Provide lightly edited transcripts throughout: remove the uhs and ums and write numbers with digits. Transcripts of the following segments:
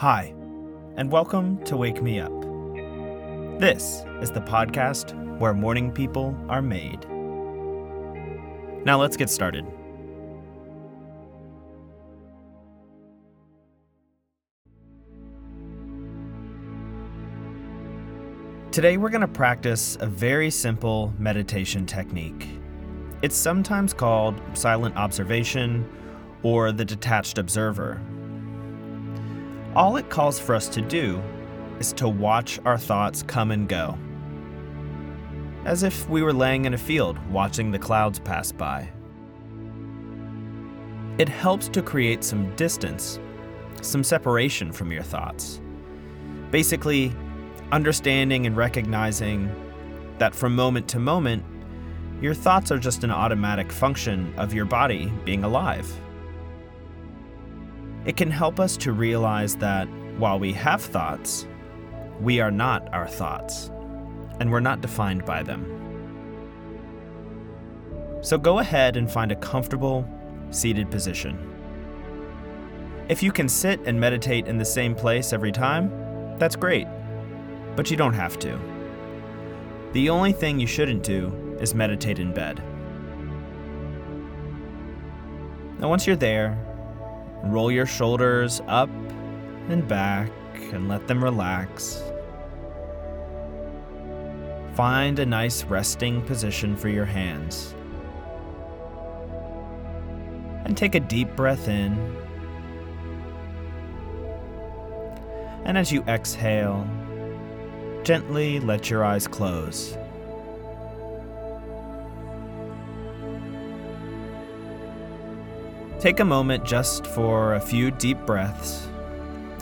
Hi, and welcome to Wake Me Up. This is the podcast where morning people are made. Now let's get started. Today we're going to practice a very simple meditation technique. It's sometimes called silent observation or the detached observer. All it calls for us to do is to watch our thoughts come and go, as if we were laying in a field watching the clouds pass by. It helps to create some distance, some separation from your thoughts. Basically, understanding and recognizing that from moment to moment, your thoughts are just an automatic function of your body being alive. It can help us to realize that while we have thoughts, we are not our thoughts, and we're not defined by them. So go ahead and find a comfortable, seated position. If you can sit and meditate in the same place every time, that's great, but you don't have to. The only thing you shouldn't do is meditate in bed. Now, once you're there, roll your shoulders up and back and let them relax. Find a nice resting position for your hands. And take a deep breath in. And as you exhale, gently let your eyes close. Take a moment just for a few deep breaths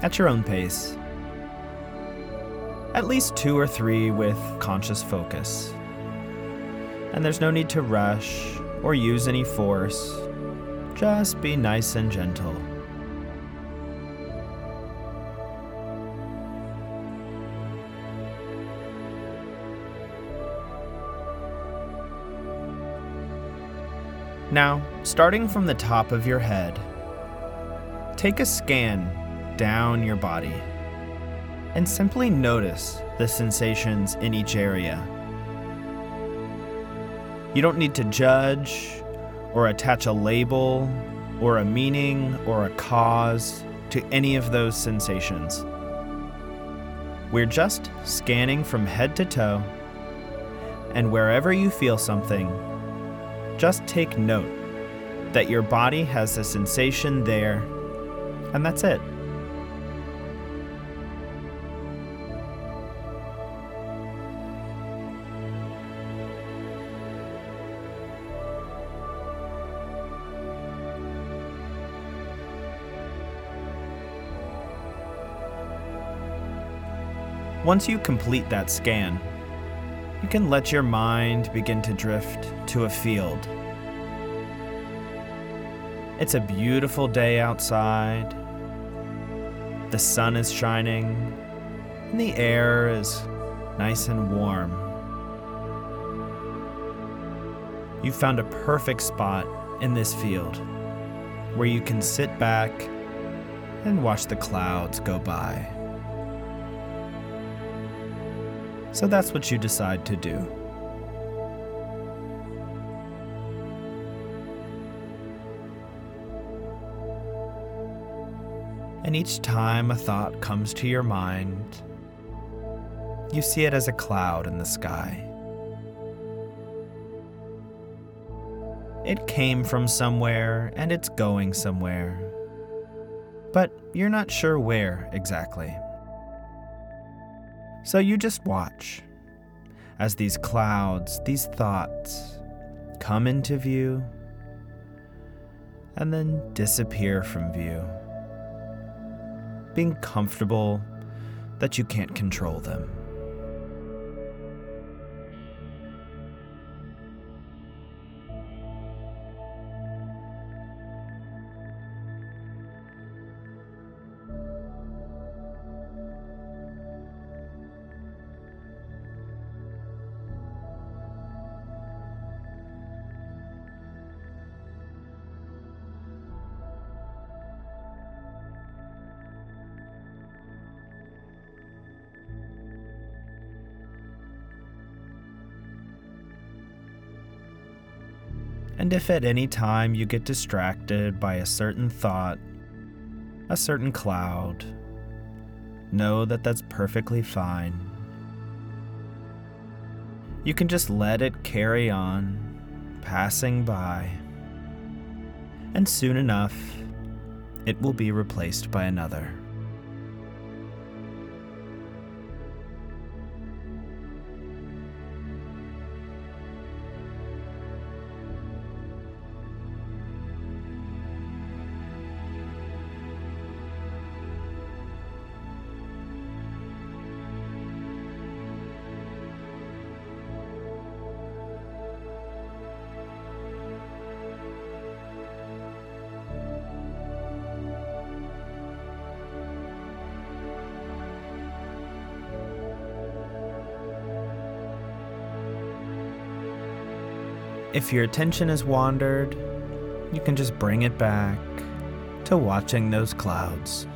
at your own pace. At least 2 or 3 with conscious focus. And there's no need to rush or use any force. Just be nice and gentle. Now, starting from the top of your head, take a scan down your body and simply notice the sensations in each area. You don't need to judge or attach a label or a meaning or a cause to any of those sensations. We're just scanning from head to toe, and wherever you feel something, just take note that your body has a sensation there, and that's it. Once you complete that scan, you can let your mind begin to drift to a field. It's a beautiful day outside. The sun is shining, and the air is nice and warm. You've found a perfect spot in this field where you can sit back and watch the clouds go by. So that's what you decide to do. And each time a thought comes to your mind, you see it as a cloud in the sky. It came from somewhere and it's going somewhere, but you're not sure where exactly. So you just watch as these clouds, these thoughts, come into view and then disappear from view, being comfortable that you can't control them. And if at any time you get distracted by a certain thought, a certain cloud, know that that's perfectly fine. You can just let it carry on, passing by. And soon enough, it will be replaced by another. If your attention has wandered, you can just bring it back to watching those clouds.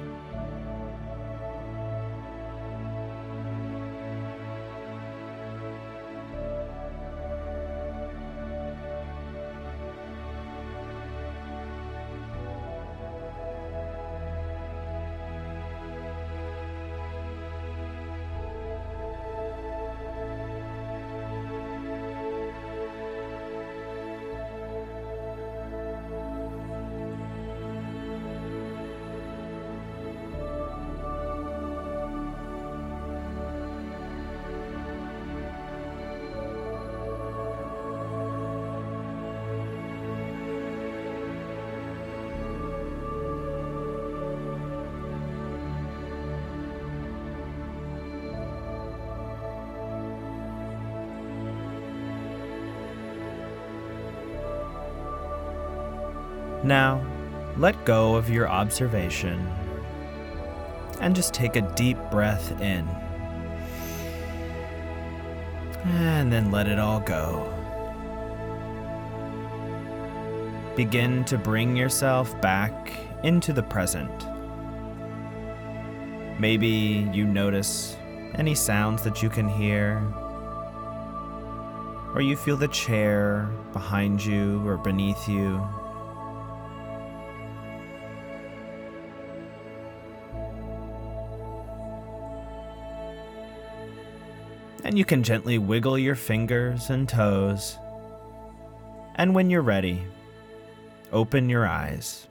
Now, let go of your observation and just take a deep breath in, and then let it all go. Begin to bring yourself back into the present. Maybe you notice any sounds that you can hear, or you feel the chair behind you or beneath you. And you can gently wiggle your fingers and toes. And when you're ready, open your eyes.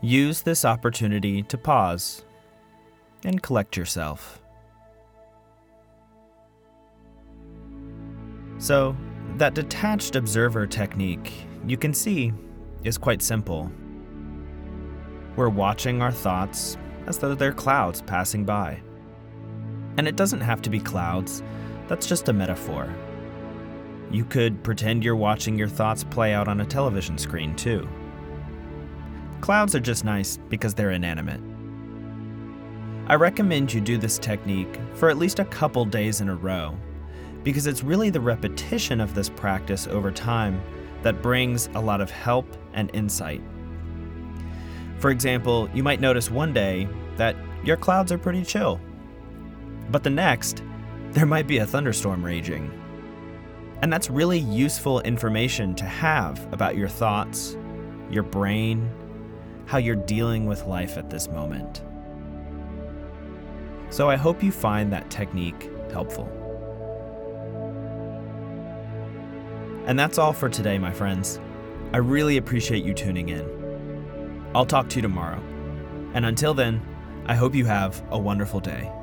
Use this opportunity to pause and collect yourself. So, that detached observer technique, you can see, is quite simple. We're watching our thoughts as though they're clouds passing by. And it doesn't have to be clouds, that's just a metaphor. You could pretend you're watching your thoughts play out on a television screen too. Clouds are just nice because they're inanimate. I recommend you do this technique for at least a couple days in a row, because it's really the repetition of this practice over time that brings a lot of help and insight. For example, you might notice one day that your clouds are pretty chill. But the next, there might be a thunderstorm raging. And that's really useful information to have about your thoughts, your brain, how you're dealing with life at this moment. So I hope you find that technique helpful. And that's all for today, my friends. I really appreciate you tuning in. I'll talk to you tomorrow. And until then, I hope you have a wonderful day.